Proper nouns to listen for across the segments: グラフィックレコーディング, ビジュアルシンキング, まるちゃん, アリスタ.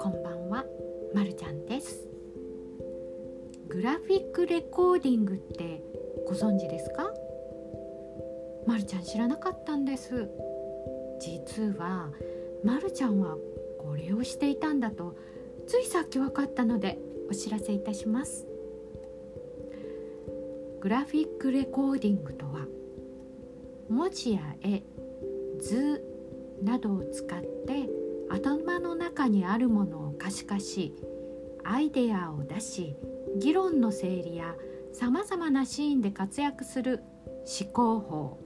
こんばんは、まるちゃんです。グラフィックレコーディングってご存知ですか？まるちゃん知らなかったんです。実はまるちゃんはこれをしていたんだとついさっき分かったのでお知らせいたします。グラフィックレコーディングとは、文字や絵、図などを使って頭の中にあるものを可視化し、アイデアを出し、議論の整理やさまざまなシーンで活躍する思考法、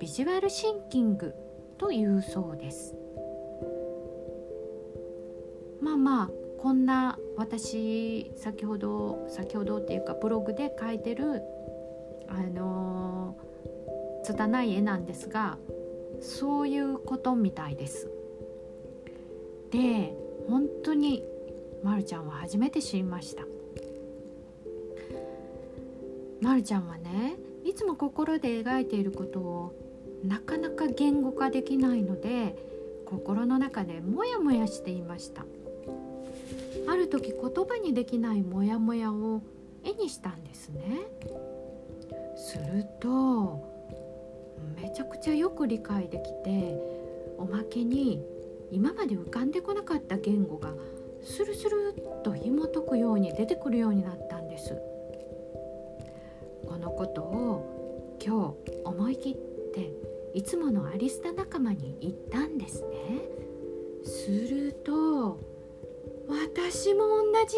ビジュアルシンキングというそうです。こんな私先ほどっていうかブログで書いてる拙い絵なんですが、そういうことみたいです。で、本当にまるちゃんは初めて知りました。まるちゃんはね、いつも心で描いていることをなかなか言語化できないので、心の中でモヤモヤしていました。ある時、言葉にできないモヤモヤを絵にしたんですね。するとめちゃくちゃよく理解できて、おまけに今まで浮かんでこなかった言語がスルスルっと紐解くように出てくるようになったんです。このことを今日思い切っていつものアリスタ仲間に言ったんですね。すると、私も同じ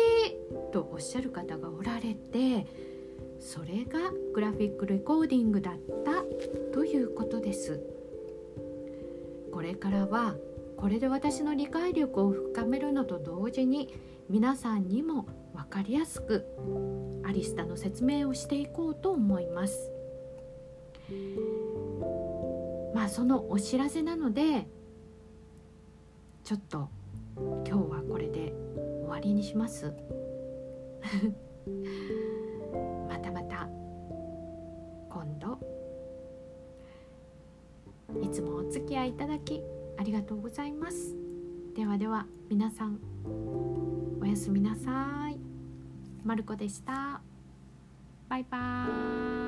とおっしゃる方がおられて、それがグラフィックレコーディングだったということです。これからはこれで私の理解力を深めるのと同時に、皆さんにも分かりやすくアリスタの説明をしていこうと思います。そのお知らせなので、ちょっと今日はこれで終わりにしますまた今度、いつもお付き合いいただきありがとうございます。ではでは皆さん、おやすみなさい。まるこでした。バイバーイ。